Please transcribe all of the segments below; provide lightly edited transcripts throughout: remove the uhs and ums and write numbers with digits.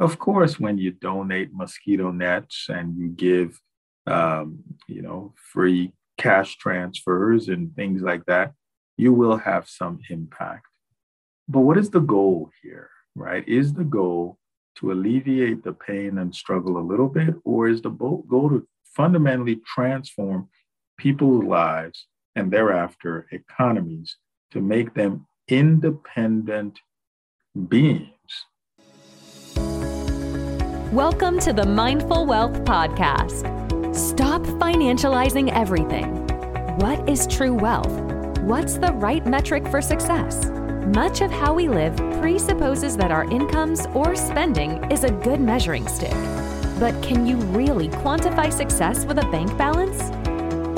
Of course, when you donate mosquito nets and you give, free cash transfers and things like that, you will have some impact. But what is the goal here, right? Is the goal to alleviate the pain and struggle a little bit, or is the goal to fundamentally transform people's lives and thereafter economies to make them independent beings? Welcome to the Mindful Wealth Podcast. Stop financializing everything. What is true wealth? What's the right metric for success? Much of how we live presupposes that our incomes or spending is a good measuring stick. But can you really quantify success with a bank balance?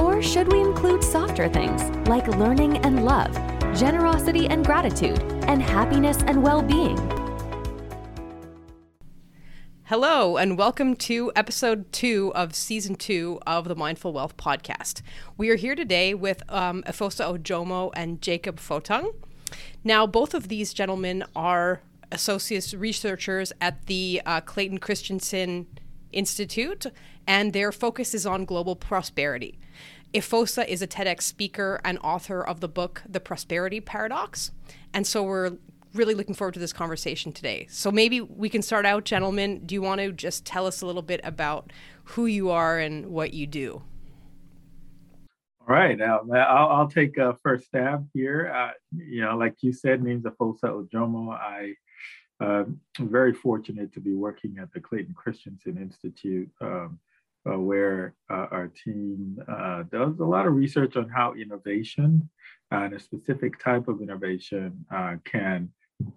Or should we include softer things like learning and love, generosity and gratitude, and happiness and well-being? Hello, and welcome to episode 2 of season 2 of the Mindful Wealth Podcast. We are here today with Efosa Ojomo and Jacob Fohtung. Now, both of these gentlemen are associate researchers at the Clayton Christensen Institute, and their focus is on global prosperity. Efosa is a TEDx speaker and author of the book, The Prosperity Paradox, and so we're really looking forward to this conversation today. So maybe we can start out, gentlemen. Do you want to just tell us a little bit about who you are and what you do? All right. Now, I'll take a first stab here. Like you said, name's Efosa Ojomo. I'm very fortunate to be working at the Clayton Christensen Institute, where our team does a lot of research on how innovation and a specific type of innovation can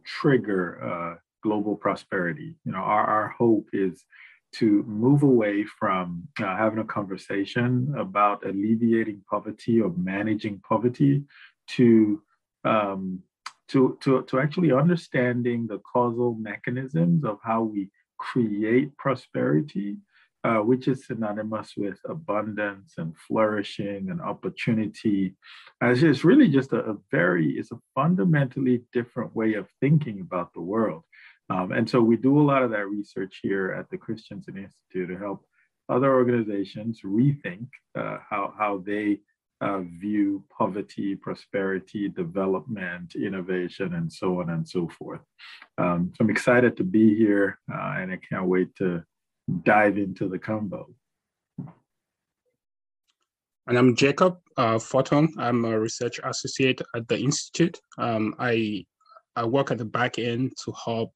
trigger global prosperity. You know, our hope is to move away from having a conversation about alleviating poverty or managing poverty to actually understanding the causal mechanisms of how we create prosperity, which is synonymous with abundance and flourishing and opportunity. It's really just a fundamentally different way of thinking about the world. And so we do a lot of that research here at the Christensen Institute to help other organizations rethink how they view poverty, prosperity, development, innovation, and so on and so forth. So I'm excited to be here, and I can't wait to dive into the combo. And I'm Jacob Fohtung. I'm a research associate at the Institute. I work at the back end to help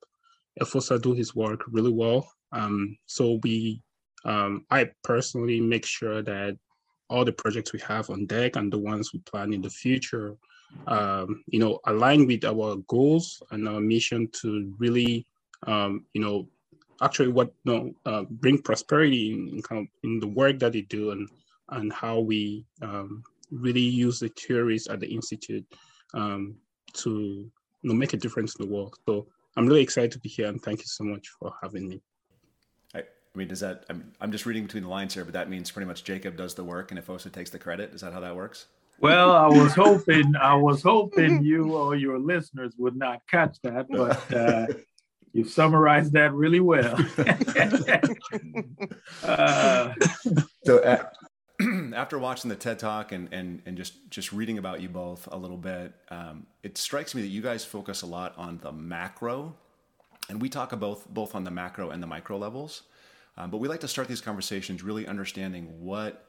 Efosa do his work really well. I personally make sure that all the projects we have on deck and the ones we plan in the future, align with our goals and our mission to really, bring prosperity in the work that they do and how we really use the theories at the Institute to make a difference in the world. So I'm really excited to be here, and thank you so much for having me. I'm just reading between the lines here, but that means pretty much Jacob does the work and Efosa takes the credit. Is that how that works? Well, I was hoping you or your listeners would not catch that, but you've summarized that really well. After watching the TED Talk and just reading about you both a little bit, it strikes me that you guys focus a lot on the macro, and we talk both on the macro and the micro levels. But we like to start these conversations really understanding what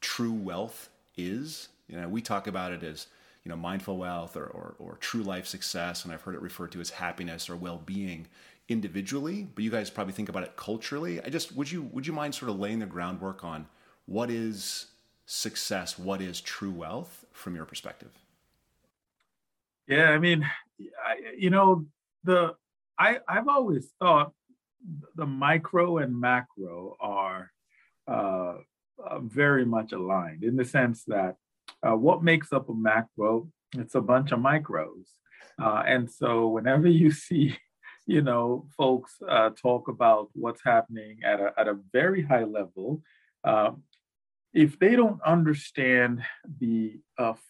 true wealth is. You know, we talk about it as mindful wealth or true life success, and I've heard it referred to as happiness or well-being individually. But you guys probably think about it culturally. Would you mind sort of laying the groundwork on what is success? What is true wealth from your perspective? Yeah, I mean, I've always thought the micro and macro are very much aligned in the sense that what makes up a macro, it's a bunch of micros. And so whenever you see, folks talk about what's happening at a very high level, if they don't understand the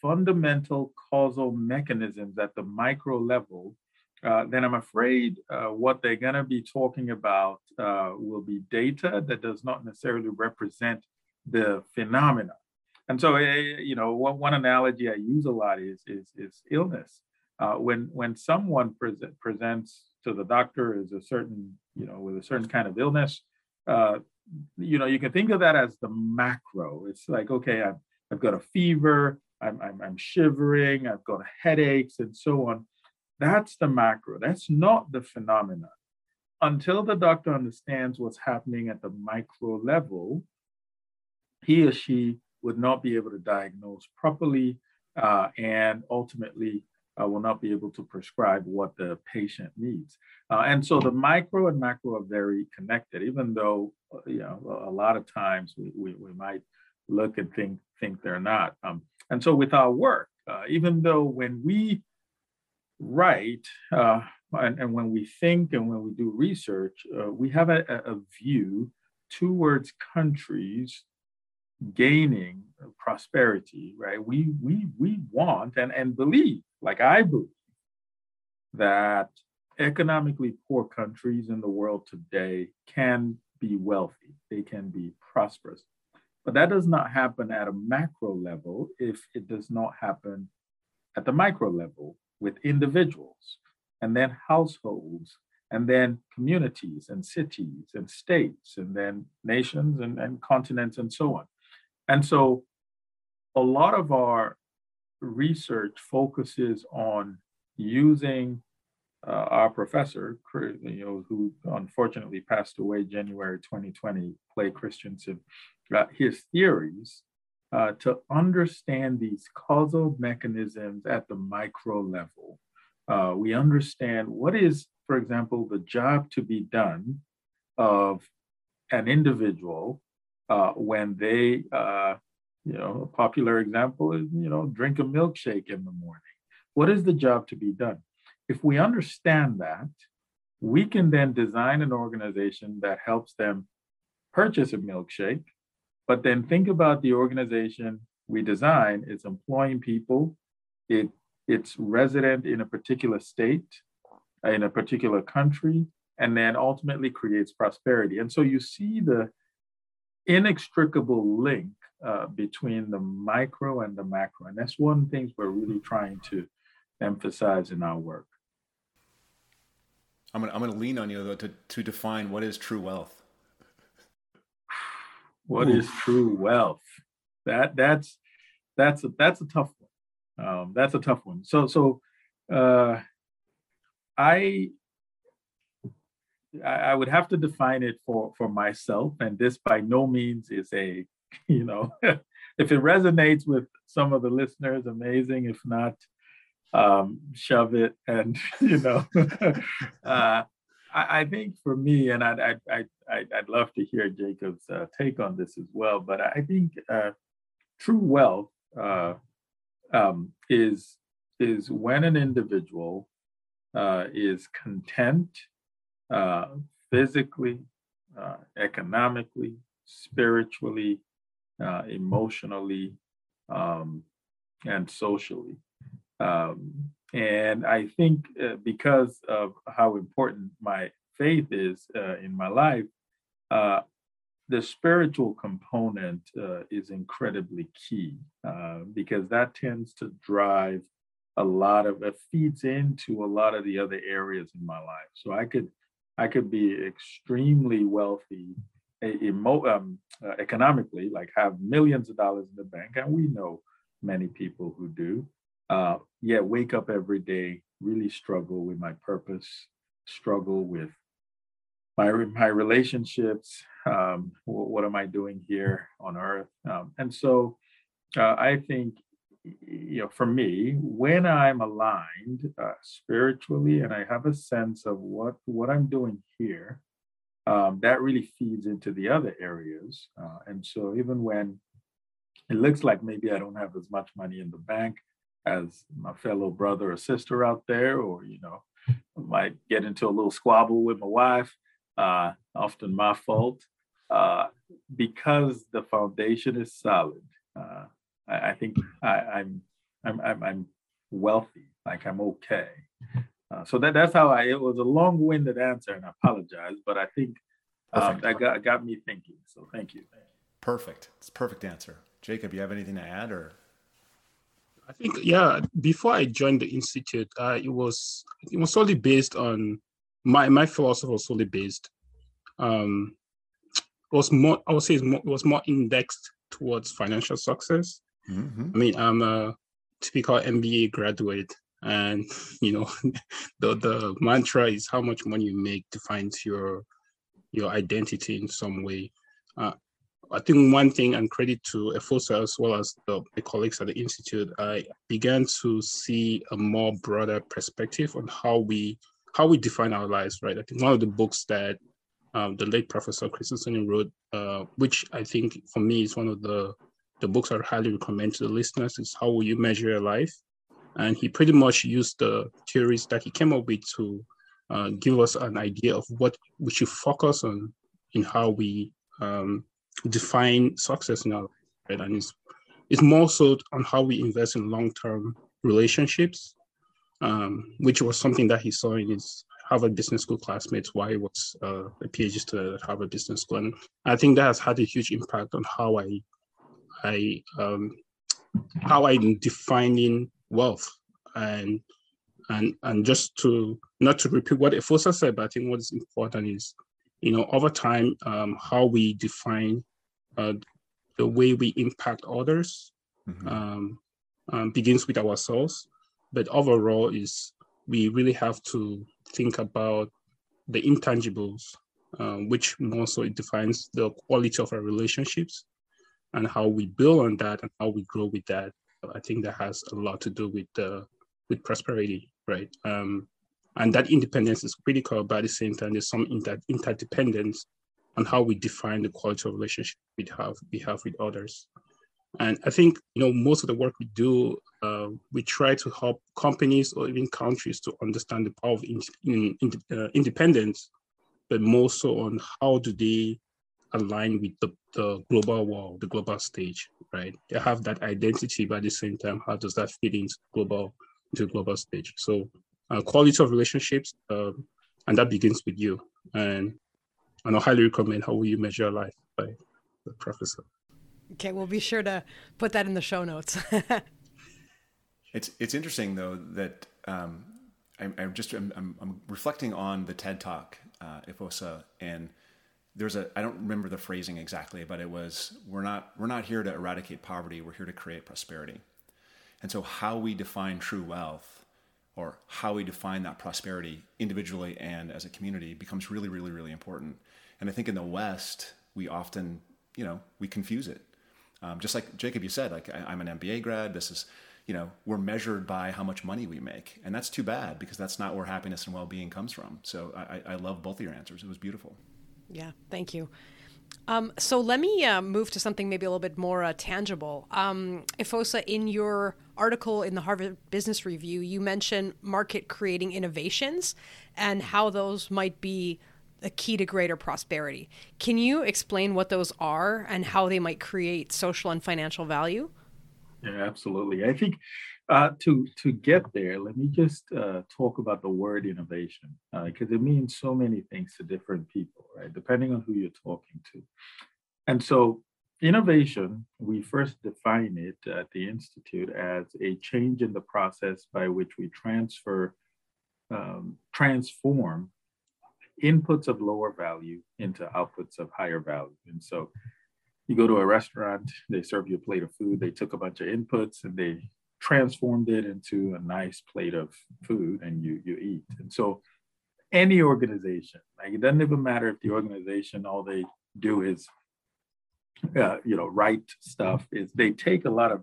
fundamental causal mechanisms at the micro level, then I'm afraid what they're going to be talking about will be data that does not necessarily represent the phenomena. And so, you know, one analogy I use a lot is illness. When someone presents to the doctor as a certain, with a certain kind of illness, you can think of that as the macro. It's like, okay, I've got a fever, I'm shivering, I've got headaches, and so on. That's the macro. That's not the phenomenon. Until the doctor understands what's happening at the micro level, he or she would not be able to diagnose properly and ultimately will not be able to prescribe what the patient needs. And so the micro and macro are very connected, even though a lot of times we might look and think they're not. And so with our work, even though when we write and when we think and when we do research, we have a view towards countries gaining prosperity, right? We want and believe, like I believe, that economically poor countries in the world today can be wealthy, they can be prosperous. But that does not happen at a macro level if it does not happen at the micro level with individuals, and then households, and then communities, and cities, and states, and then nations, and continents, and so on. And so a lot of our research focuses on using our professor, who unfortunately passed away January 2020, Clay Christensen, his theories to understand these causal mechanisms at the micro level. We understand what is, for example, the job to be done of an individual when they, a popular example is, drink a milkshake in the morning. What is the job to be done? If we understand that, we can then design an organization that helps them purchase a milkshake, but then think about the organization we design. It's employing people, it's resident in a particular state, in a particular country, and then ultimately creates prosperity. And so you see the inextricable link between the micro and the macro. And that's one of the things we're really trying to emphasize in our work. I'm going to lean on you though to define what is true wealth. What is true wealth? That's a tough one. That's a tough one. So I would have to define it for myself, and this by no means is a if it resonates with some of the listeners, amazing. If not, shove it. And I think for me, and I'd love to hear Jacob's take on this as well, but I think true wealth is when an individual is content physically, economically, spiritually, emotionally, and socially. And I think because of how important my faith is in my life, the spiritual component is incredibly key because that tends to drive it feeds into a lot of the other areas in my life. So I could be extremely wealthy economically, like have millions of dollars in the bank, and we know many people who do. Yet wake up every day, really struggle with my purpose, struggle with my relationships. What am I doing here on earth? And so I think, for me, when I'm aligned spiritually and I have a sense of what I'm doing here, that really feeds into the other areas. And so even when it looks like maybe I don't have as much money in the bank as my fellow brother or sister out there, or, might get into a little squabble with my wife, often my fault, because the foundation is solid. I think I'm wealthy, like I'm okay. So that's how it was a long-winded answer, and I apologize, but I think that got me thinking. So thank you. Perfect. It's a perfect answer. Jacob, you have anything to add? Or I think, yeah, before I joined the Institute, it was solely based on my philosophy was solely based. It was more indexed towards financial success. Mm-hmm. I mean, I'm a typical MBA graduate, and you know, the mantra is how much money you make defines your identity in some way. I think one thing, and credit to Efosa as well as the colleagues at the Institute, I began to see a more broader perspective on how we define our lives, right? I think one of the books that the late Professor Christensen wrote, which I think for me is one of the books I highly recommend to the listeners, is How Will You Measure Your Life? And he pretty much used the theories that he came up with to give us an idea of what we should focus on in how we define success in our life, right? And it's more so on how we invest in long-term relationships, which was something that he saw in his Harvard Business School classmates while he was a PhD student at Harvard Business School. And I think that has had a huge impact on how I'm defining wealth. And just to not to repeat what Efosa said, but I think what is important is, you know, over time, how we define the way we impact others begins with ourselves. But overall, is we really have to think about the intangibles, which more so it defines the quality of our relationships and how we build on that and how we grow with that. I think that has a lot to do with prosperity, right? And that independence is critical, but at the same time, there's some interdependence on how we define the quality of relationship we have with others. And I think, you know, most of the work we do, we try to help companies or even countries to understand the power of independence, but more so on how do they align with the global world, the global stage, right? They have that identity, but at the same time, how does that fit into the global stage? So quality of relationships, and that begins with you. And I highly recommend How Will You Measure Your Life by the professor. Okay, we'll be sure to put that in the show notes. It's interesting though that I'm reflecting on the TED Talk, Efosa, and there's I don't remember the phrasing exactly, but it was we're not here to eradicate poverty, we're here to create prosperity. And so how we define true wealth, or how we define that prosperity individually and as a community, becomes really, really, really important. And I think in the West, we often, you know, we confuse it. Just like Jacob, you said, like I'm an MBA grad. This is, you know, we're measured by how much money we make. And that's too bad, because that's not where happiness and well-being comes from. So I love both of your answers. It was beautiful. Yeah, thank you. So let me move to something maybe a little bit more tangible. Efosa, in your article in the Harvard Business Review, you mentioned market-creating innovations and how those might be a key to greater prosperity. Can you explain what those are and how they might create social and financial value? Yeah, absolutely. I think to get there, let me just talk about the word innovation, because it means so many things to different people, right? Depending on who you're talking to. And so innovation, we first define it at the Institute as a change in the process by which we transform inputs of lower value into outputs of higher value. And so you go to a restaurant, they serve you a plate of food, they took a bunch of inputs and they transformed it into a nice plate of food, and you eat. And so any organization, like it doesn't even matter if the organization, all they do is, write stuff, is they take a lot of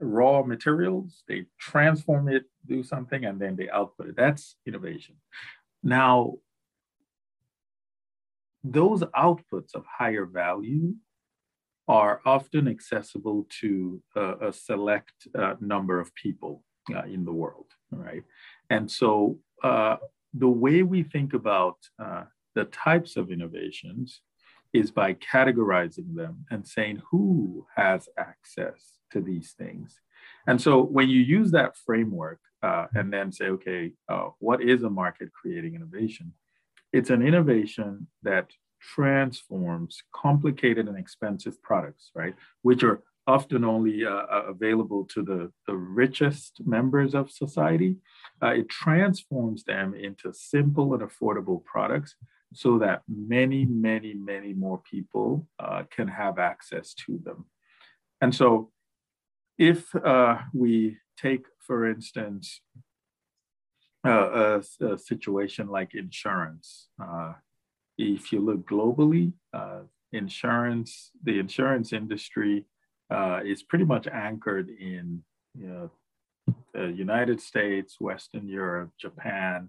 raw materials, they transform it, do something, and then they output it. That's innovation. Now, those outputs of higher value are often accessible to a select number of people in the world, right? And so the way we think about the types of innovations is by categorizing them and saying who has access to these things. And so when you use that framework, and then say, okay, what is a market creating innovation? It's an innovation that transforms complicated and expensive products, right? Which are often only available to the richest members of society. It transforms them into simple and affordable products so that many, many, many more people can have access to them. And so if we take, for instance, a situation like insurance, if you look globally, the insurance industry is pretty much anchored in the United States, Western Europe, Japan,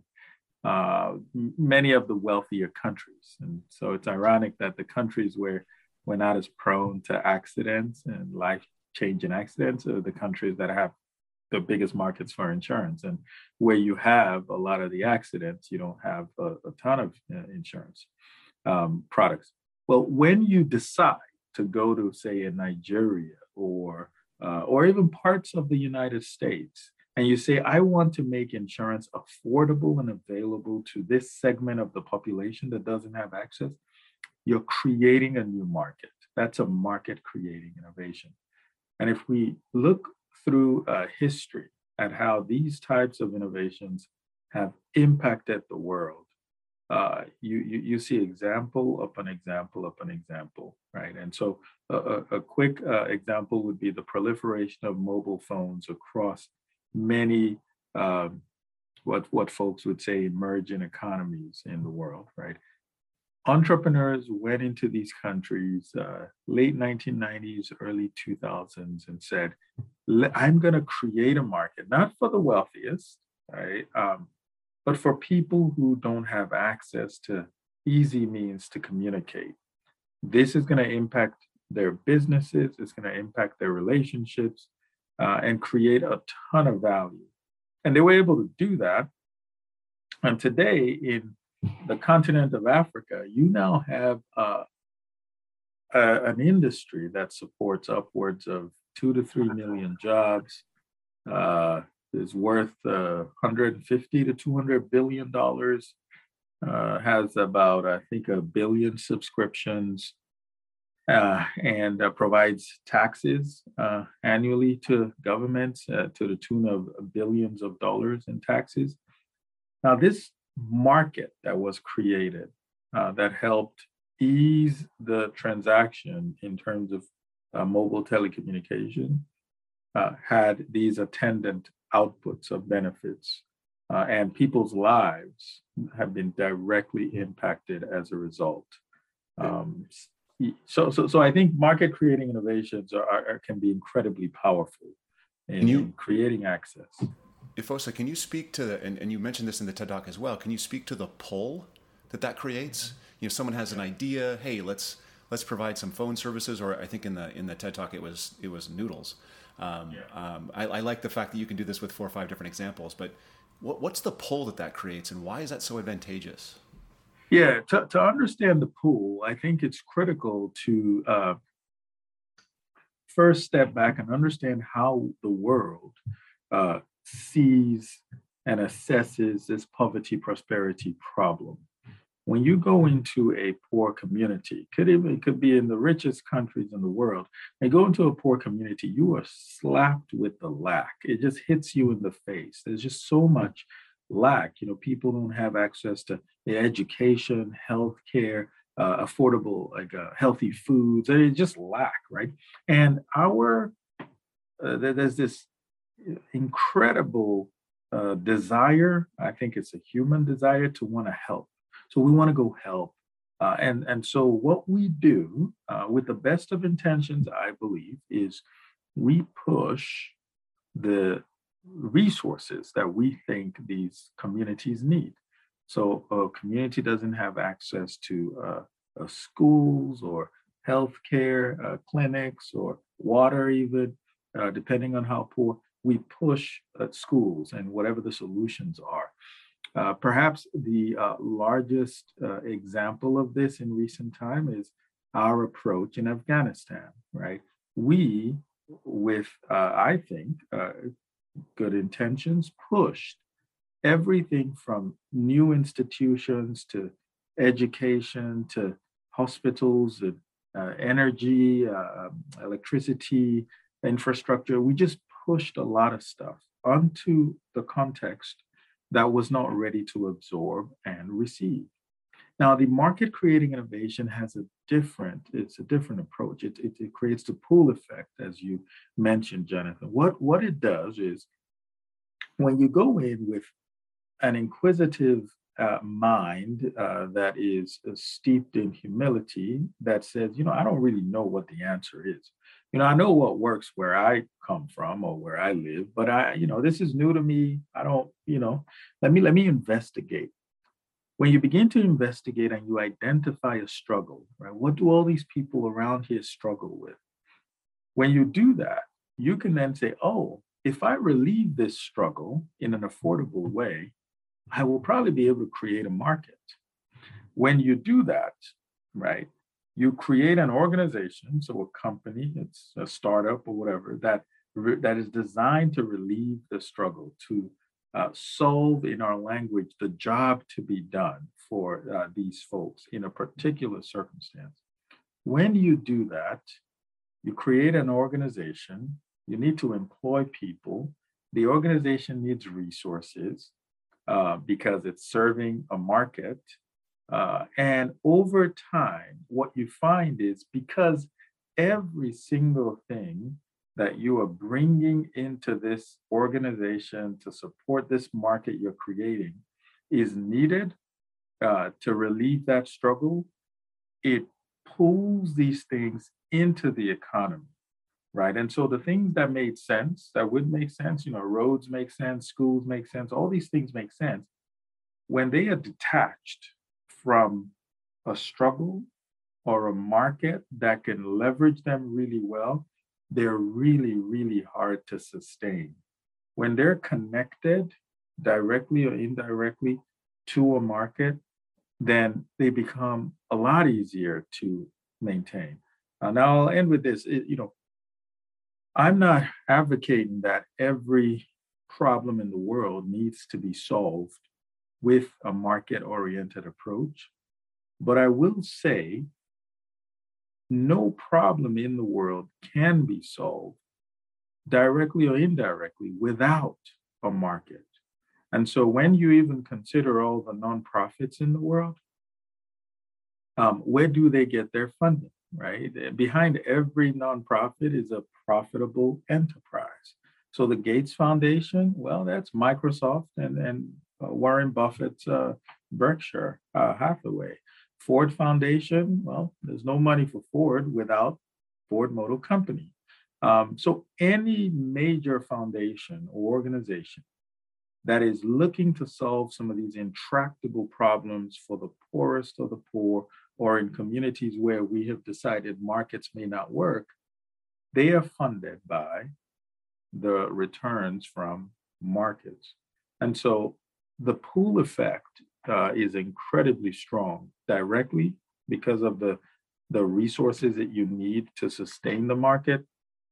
many of the wealthier countries. And so it's ironic that the countries where we're not as prone to accidents and life-changing accidents are the countries that have the biggest markets for insurance. And where you have a lot of the accidents, you don't have a ton of insurance products. Well, when you decide to go to, say, in Nigeria or even parts of the United States, and you say, I want to make insurance affordable and available to this segment of the population that doesn't have access, you're creating a new market. That's a market creating innovation. And if we look through history at how these types of innovations have impacted the world, you see example upon example upon example, right? And so a quick example would be the proliferation of mobile phones across many what folks would say emerging economies in the world, right? Entrepreneurs went into these countries late 1990s, early 2000s, and said, I'm going to create a market, not for the wealthiest, right? But for people who don't have access to easy means to communicate. This is going to impact their businesses, it's going to impact their relationships, and create a ton of value. And they were able to do that. And today in the continent of Africa, you now have an industry that supports upwards of 2 to 3 million jobs, is worth $150 to $200 billion, has about, I think, 1 billion subscriptions, and provides taxes annually to governments to the tune of billions of dollars in taxes. Now, this market that was created that helped ease the transaction in terms of mobile telecommunication had these attendant outputs of benefits, and people's lives have been directly impacted as a result. So I think market creating innovations can be incredibly powerful in creating access. Efosa, can you speak to and you mentioned this in the TED Talk as well, can you speak to the pull that creates? You know, someone has an idea, hey, let's provide some phone services, or I think in the TED Talk it was noodles. I like the fact that you can do this with 4 or 5 different examples, but what's the pull that creates, and why is that so advantageous? Yeah, to understand the pull, I think it's critical to first step back and understand how the world sees and assesses this poverty prosperity problem. When you go into a poor community, it could be in the richest countries in the world, and go into a poor community, you are slapped with the lack. It just hits you in the face. There's just so much lack. You know, people don't have access to education, healthcare, affordable, healthy foods. It's just lack, right? And there's this incredible desire. I think it's a human desire to want to help. So we want to go help. And so what we do with the best of intentions, I believe, is we push the resources that we think these communities need. So a community doesn't have access to schools or healthcare, clinics, or water even, depending on how poor. We push at schools and whatever the solutions are. Perhaps the largest example of this in recent time is our approach in Afghanistan, right? We, with, I think, good intentions, pushed everything from new institutions to education to hospitals and energy, electricity, infrastructure. We just pushed a lot of stuff onto the context that was not ready to absorb and receive. Now, the market creating innovation has a different approach. It creates the pull effect, as you mentioned, Jonathan. What it does is when you go in with an inquisitive mind that is steeped in humility, that says, you know, I don't really know what the answer is. You know, I know what works where I come from or where I live, but I, you know, this is new to me. I don't, you know, let me investigate. When you begin to investigate and you identify a struggle, right? What do all these people around here struggle with? When you do that, you can then say, oh, if I relieve this struggle in an affordable way, I will probably be able to create a market. When you do that, right, you create an organization, so a company, it's a startup or whatever, that is designed to relieve the struggle, to solve, in our language, the job to be done for these folks in a particular circumstance. When you do that, you create an organization, you need to employ people, the organization needs resources, because it's serving a market. And over time, what you find is because every single thing that you are bringing into this organization to support this market you're creating is needed to relieve that struggle, it pulls these things into the economy. Right. And so the things that made sense, that would make sense, you know, roads make sense, schools make sense, all these things make sense. When they are detached from a struggle or a market that can leverage them really well, they're really, really hard to sustain. When they're connected directly or indirectly to a market, then they become a lot easier to maintain. Now I'll end with this, you know, I'm not advocating that every problem in the world needs to be solved with a market-oriented approach, but I will say no problem in the world can be solved directly or indirectly without a market. And so when you even consider all the nonprofits in the world, where do they get their funding? Right? Behind every nonprofit is a profitable enterprise. So the Gates Foundation, well, that's Microsoft and Warren Buffett's Berkshire Hathaway. Ford Foundation, well, there's no money for Ford without Ford Motor Company. So any major foundation or organization that is looking to solve some of these intractable problems for the poorest of the poor, or in communities where we have decided markets may not work, they are funded by the returns from markets. And so the pull effect is incredibly strong directly because of the resources that you need to sustain the market,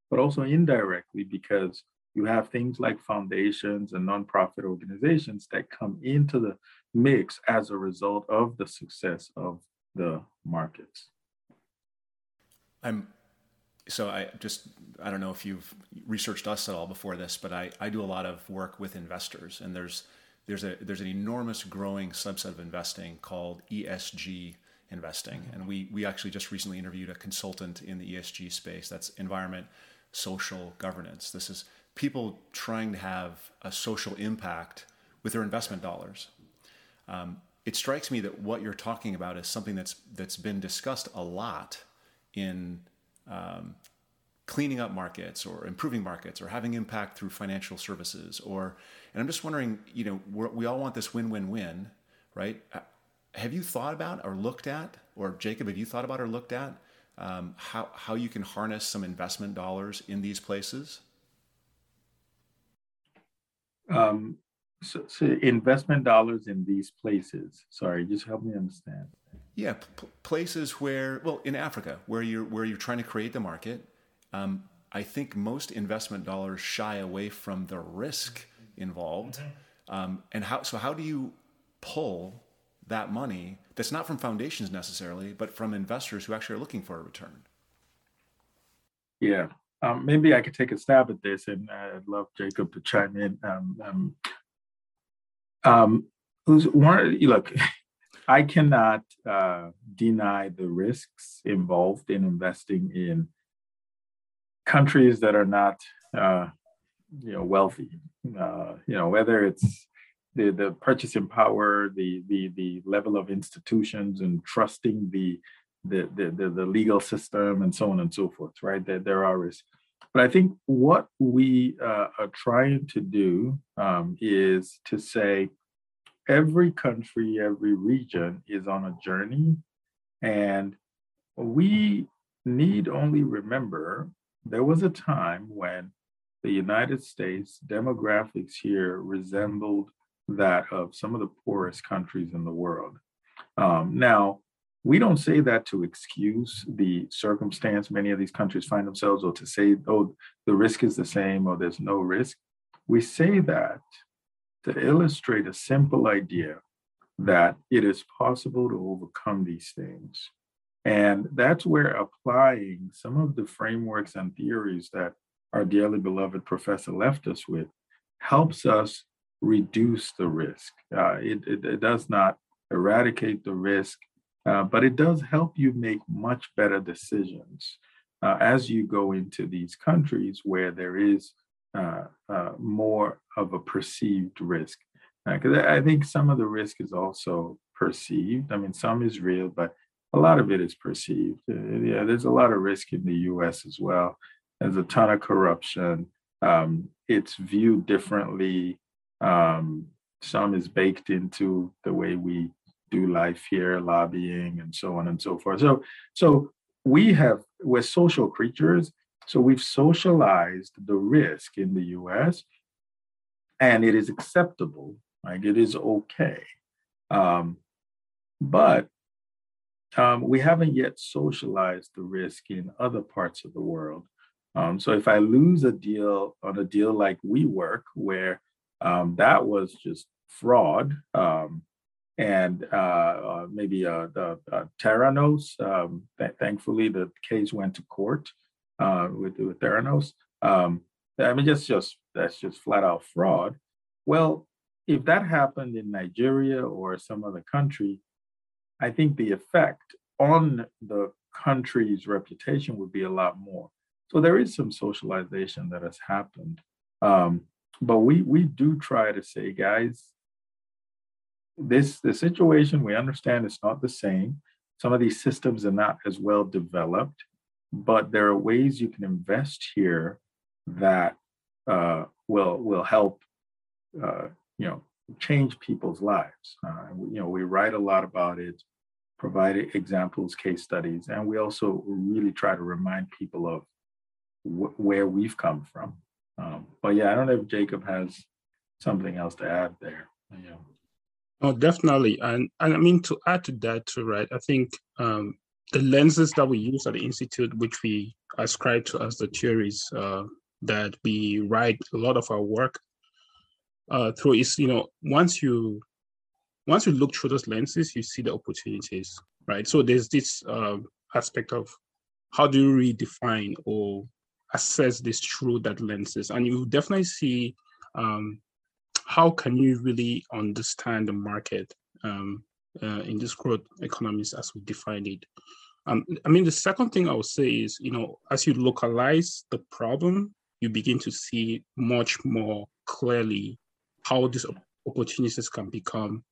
but also indirectly because you have things like foundations and nonprofit organizations that come into the mix as a result of the success of the markets. I don't know if you've researched us at all before this, but I do a lot of work with investors, and there's an enormous growing subset of investing called ESG investing. And we actually just recently interviewed a consultant in the ESG space. That's environment, social, governance. This is people trying to have a social impact with their investment dollars. It strikes me that what you're talking about is something that's been discussed a lot in cleaning up markets or improving markets or having impact through financial services. And I'm just wondering, you know, we all want this win-win-win, right? Have you thought about or looked at, or Jacob, have you thought about or looked at how you can harness some investment dollars in these places? So investment dollars in these places. Sorry, just help me understand. Yeah, places where, well, in Africa, where you're trying to create the market. I think most investment dollars shy away from the risk involved. And how do you pull that money that's not from foundations necessarily, but from investors who actually are looking for a return? Yeah, maybe I could take a stab at this, and I'd love Jacob to chime in. Look, I cannot deny the risks involved in investing in countries that are not, wealthy. Whether it's the purchasing power, the level of institutions, and trusting the legal system, and so on and so forth. Right, there are risks, but I think what we are trying to do is to say every country, every region is on a journey, and we need only remember there was a time when the United States demographics here resembled that of some of the poorest countries in the world. Now, we don't say that to excuse the circumstance many of these countries find themselves, or to say, oh, the risk is the same, or there's no risk. We say that to illustrate a simple idea that it is possible to overcome these things. And that's where applying some of the frameworks and theories that our dearly beloved professor left us with helps us reduce the risk. It does not eradicate the risk, but it does help you make much better decisions as you go into these countries where there is more of a perceived risk. Because I think some of the risk is also perceived. I mean, some is real, but a lot of it is perceived. There's a lot of risk in the US as well. There's a ton of corruption. It's viewed differently. Some is baked into the way we do life here, lobbying and so on and so forth. So we're social creatures. So we've socialized the risk in the US, and it is acceptable. Like, it is okay. But we haven't yet socialized the risk in other parts of the world. So if I lose a deal on a deal like WeWork, where that was just fraud, and maybe Theranos, thankfully the case went to court with Theranos. That's just flat out fraud. Well, if that happened in Nigeria or some other country, I think the effect on the country's reputation would be a lot more. So there is some socialization that has happened. But we do try to say, guys, the situation, we understand it's not the same. Some of these systems are not as well developed, but there are ways you can invest here that will help, change people's lives. We write a lot about it, provide examples, case studies, and we also really try to remind people of where we've come from. I don't know if Jacob has something else to add there. Yeah. Oh, definitely. And I mean, to add to that too, right? I think the lenses that we use at the Institute, which we ascribe to as the theories that we write a lot of our work through, is, once you look through those lenses, you see the opportunities, right? So there's this aspect of how do you redefine or assess this through that lenses, and you definitely see how can you really understand the market in this growth economies as we define it. The second thing I would say is, as you localize the problem, you begin to see much more clearly how these opportunities can become,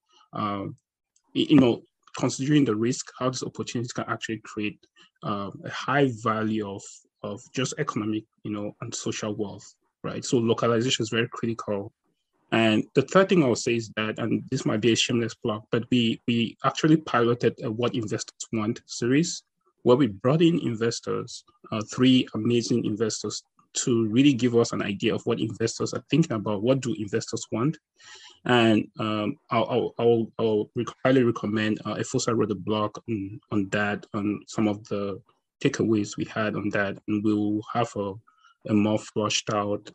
considering the risk, how these opportunities can actually create a high value of just economic, and social wealth, right? So localization is very critical. And the third thing I would say is that, and this might be a shameless plug, but we actually piloted a What Investors Want series, where we brought in investors, three amazing investors, to really give us an idea of what investors are thinking about, what do investors want. And I'll highly recommend, Efosa wrote a blog on that, on some of the takeaways we had on that, and we'll have a more flushed out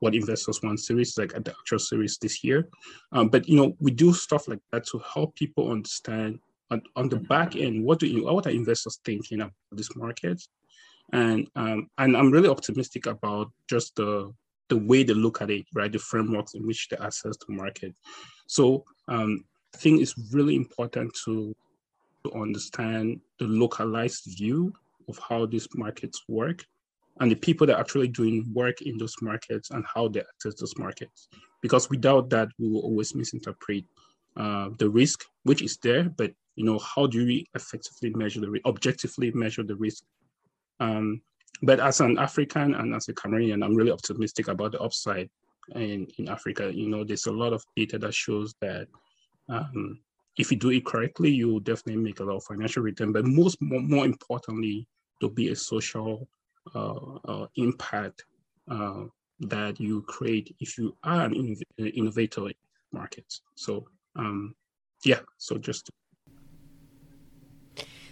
what investors want series, like at the actual series this year. But, you know, we do stuff like that to help people understand on the back end, what are investors thinking about this market? And I'm really optimistic about just the way they look at it, right? The frameworks in which they access the market. So I think it's really important to understand the localized view of how these markets work and the people that are actually doing work in those markets and how they access those markets. Because without that, we will always misinterpret the risk, which is there, but you know, how do we effectively measure objectively measure the risk? But as an African and as a Cameroonian, I'm really optimistic about the upside in Africa. You know, there's a lot of data that shows that if you do it correctly, you will definitely make a lot of financial return. But more importantly, there'll be a social impact that you create if you are an innovator in markets. So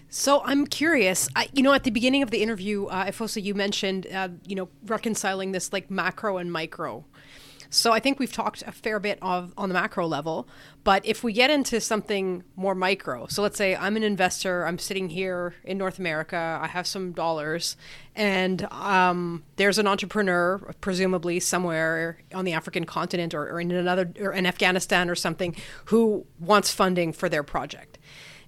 So I'm curious, you know, at the beginning of the interview, Efosa, you mentioned, you know, reconciling this like macro and micro. So I think we've talked a fair bit on the macro level, but if we get into something more micro, so let's say I'm an investor, I'm sitting here in North America, I have some dollars, and there's an entrepreneur, presumably somewhere on the African continent or in another, or in Afghanistan or something, who wants funding for their project.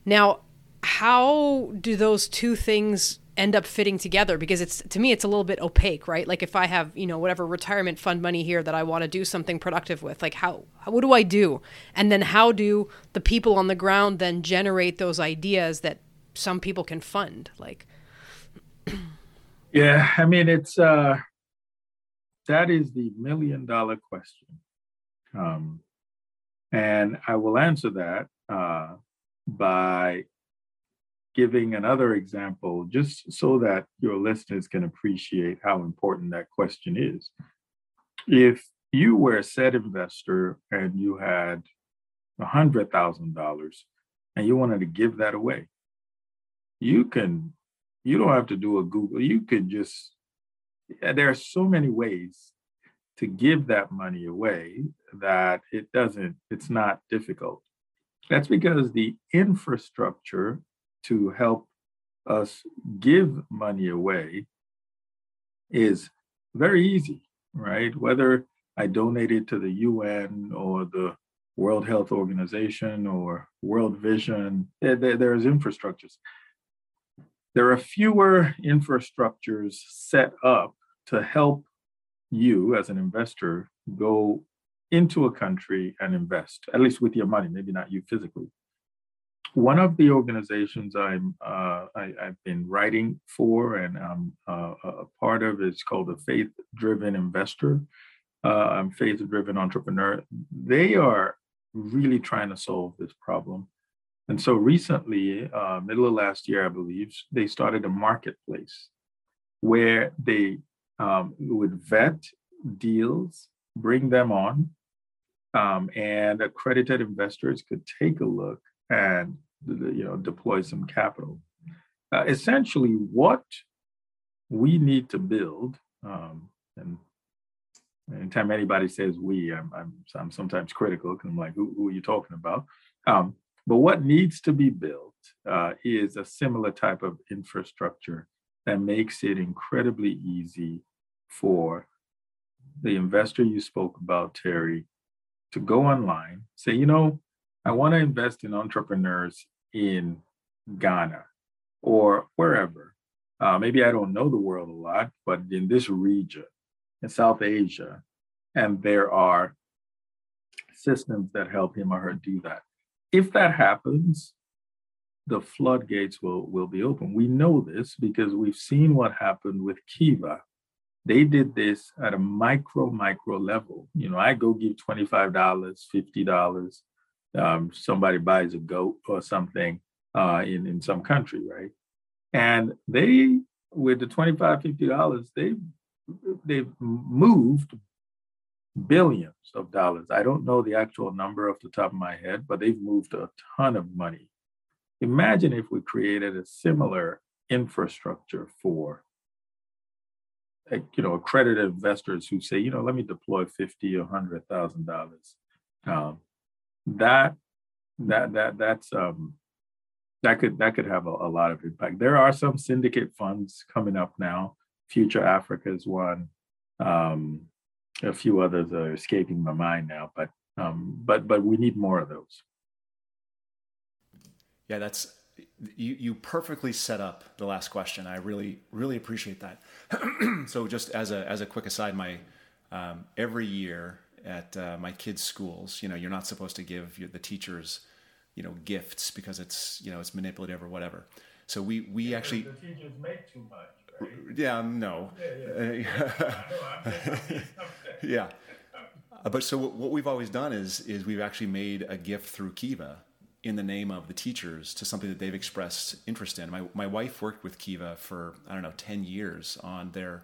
Now, how do those two things end up fitting together? Because it's, to me, it's a little bit opaque, right? Like if I have, you know, whatever retirement fund money here that I want to do something productive with, like how what do I do? And then how do the people on the ground then generate those ideas that some people can fund? Like, yeah, I mean, it's, that is the $1 million question. And I will answer that by giving another example, just so that your listeners can appreciate how important that question is. If you were a said investor and you had $100,000 and you wanted to give that away, you don't have to do a Google. You could just, there are so many ways to give that money away that it's not difficult. That's because the infrastructure to help us give money away is very easy, right? Whether I donate it to the UN or the World Health Organization or World Vision, there's infrastructures. There are fewer infrastructures set up to help you as an investor go into a country and invest, at least with your money, maybe not you physically. One of the organizations I've been writing for and I'm a part of is called the Faith Driven Investor. I'm Faith Driven Entrepreneur. They are really trying to solve this problem. And so recently, middle of last year, I believe, they started a marketplace where they would vet deals, bring them on, and accredited investors could take a look and, you know, deploy some capital. Essentially, what we need to build, and anytime anybody says we, I'm sometimes critical because I'm like, who are you talking about? But what needs to be built is a similar type of infrastructure that makes it incredibly easy for the investor you spoke about, Terry, to go online, say, you know, I want to invest in entrepreneurs in Ghana or wherever. Maybe I don't know the world a lot, but in this region, in South Asia, and there are systems that help him or her do that. If that happens, the floodgates will be open. We know this because we've seen what happened with Kiva. They did this at a micro level. You know, I go give $25, $50. Somebody buys a goat or something in some country, right? And they, with the $25, $50, they've moved billions of dollars. I don't know the actual number off the top of my head, but they've moved a ton of money. Imagine if we created a similar infrastructure for accredited investors who say, let me deploy $50,000 or $100,000. That could have a lot of impact. There are some syndicate funds coming up now. Future Africa is one. A few others are escaping my mind now, but we need more of those. Yeah, that's you perfectly set up the last question. I really, really appreciate that. So just as a quick aside, my every year at my kids' schools, you're not supposed to give the teachers, gifts because it's, it's manipulative or whatever. So we actually, the teachers make too much. Yeah, no. Yeah. But so what we've always done is we've actually made a gift through Kiva in the name of the teachers to something that they've expressed interest in. My wife worked with Kiva for, 10 years on their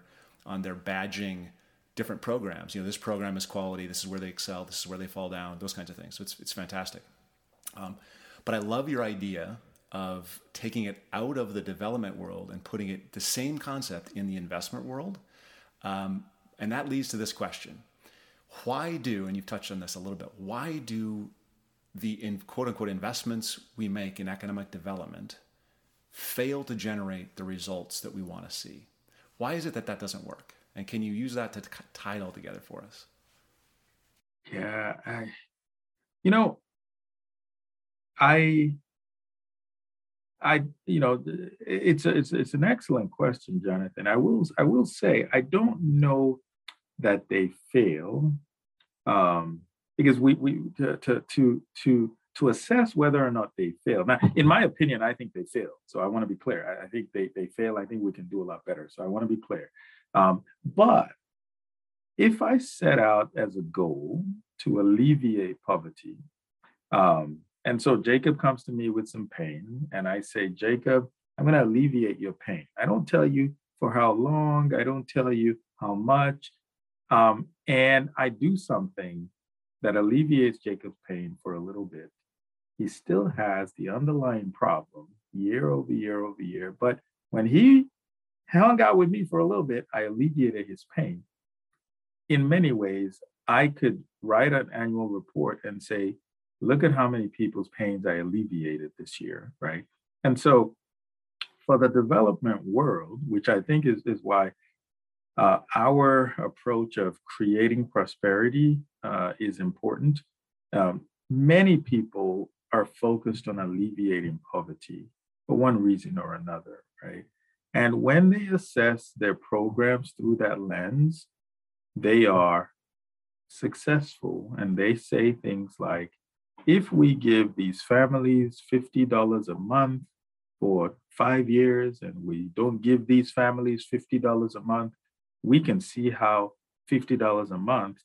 badging different programs. This program is quality. This is where they excel. This is where they fall down, those kinds of things. So it's fantastic. But I love your idea of taking it out of the development world and putting it the same concept in the investment world. And that leads to this question. Why do, and you've touched on this a little bit, why do the quote unquote investments we make in economic development fail to generate the results that we want to see? Why is it that doesn't work? And can you use that to tie it all together for us? Yeah, it's an excellent question, Jonathan. I will say I don't know that they fail, because we to assess whether or not they fail. Now, in my opinion, I think they fail. So I want to be clear. I think they fail. I think we can do a lot better. So I want to be clear. But if I set out as a goal to alleviate poverty, and so Jacob comes to me with some pain, and I say, Jacob, I'm going to alleviate your pain. I don't tell you for how long. I don't tell you how much. And I do something that alleviates Jacob's pain for a little bit. He still has the underlying problem year over year over year. But when he hung out with me for a little bit, I alleviated his pain. In many ways, I could write an annual report and say, look at how many people's pains I alleviated this year, right? And so for the development world, which I think is why our approach of creating prosperity is important, many people are focused on alleviating poverty for one reason or another, right? And when they assess their programs through that lens, they are successful. And they say things like, if we give these families $50 a month for 5 years, and we don't give these families $50 a month, we can see how $50 a month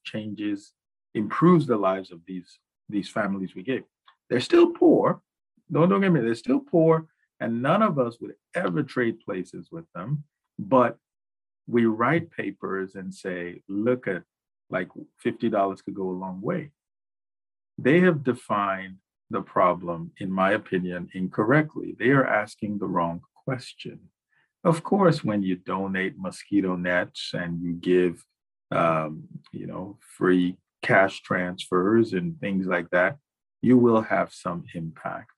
improves the lives of these families we gave. They're still poor. Don't get me. They're still poor, and none of us would ever trade places with them. But we write papers and say, look at, $50 could go a long way. They have defined the problem, in my opinion, incorrectly. They are asking the wrong question. Of course, when you donate mosquito nets and you give, free cash transfers and things like that, you will have some impact.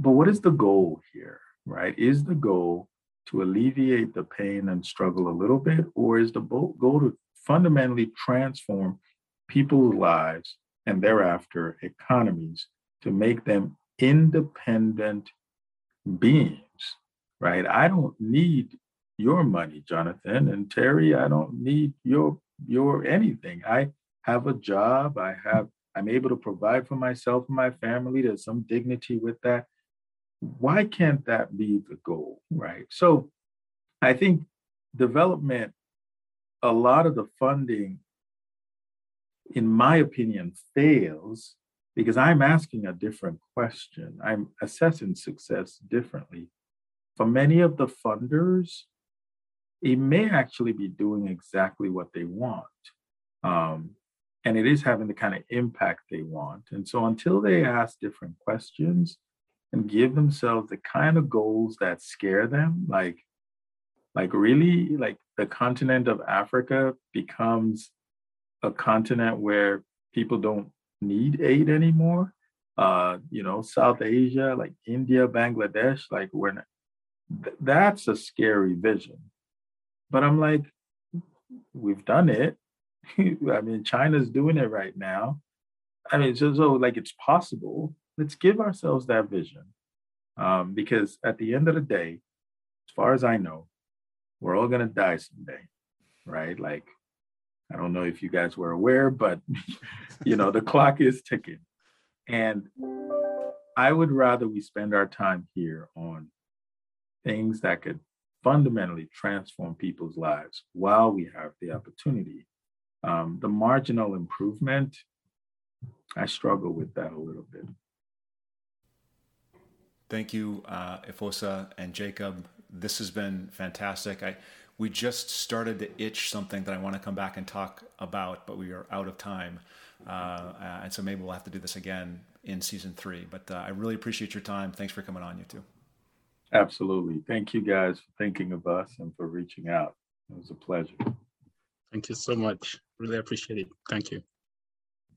But what is the goal here, right? Is the goal to alleviate the pain and struggle a little bit, or is the goal to fundamentally transform people's lives and thereafter economies to make them independent beings, right? I don't need your money, Jonathan, and Terry, I don't need your anything. I have a job, I'm able to provide for myself and my family, there's some dignity with that. Why can't that be the goal, right? So I think development, a lot of the funding, in my opinion, fails because I'm asking a different question. I'm assessing success differently. For many of the funders, it may actually be doing exactly what they want. And it is having the kind of impact they want. And so until they ask different questions and give themselves the kind of goals that scare them, like, Like really, like the continent of Africa becomes a continent where people don't need aid anymore. You know, South Asia, like India, Bangladesh, like we're not, that's a scary vision. But I'm like, we've done it. I mean, China's doing it right now. I mean, so like it's possible. Let's give ourselves that vision. Because at the end of the day, as far as I know, we're all going to die someday, right? Like, I don't know if you guys were aware, but, you know, the clock is ticking. And I would rather we spend our time here on things that could fundamentally transform people's lives while we have the opportunity. The marginal improvement, I struggle with that a little bit. Thank you, Efosa and Jacob. This has been fantastic. We just started to itch something that I want to come back and talk about, but we are out of time. And so maybe we'll have to do this again in season 3. But I really appreciate your time. Thanks for coming on, you two. Absolutely. Thank you guys for thinking of us and for reaching out. It was a pleasure. Thank you so much. Really appreciate it. Thank you.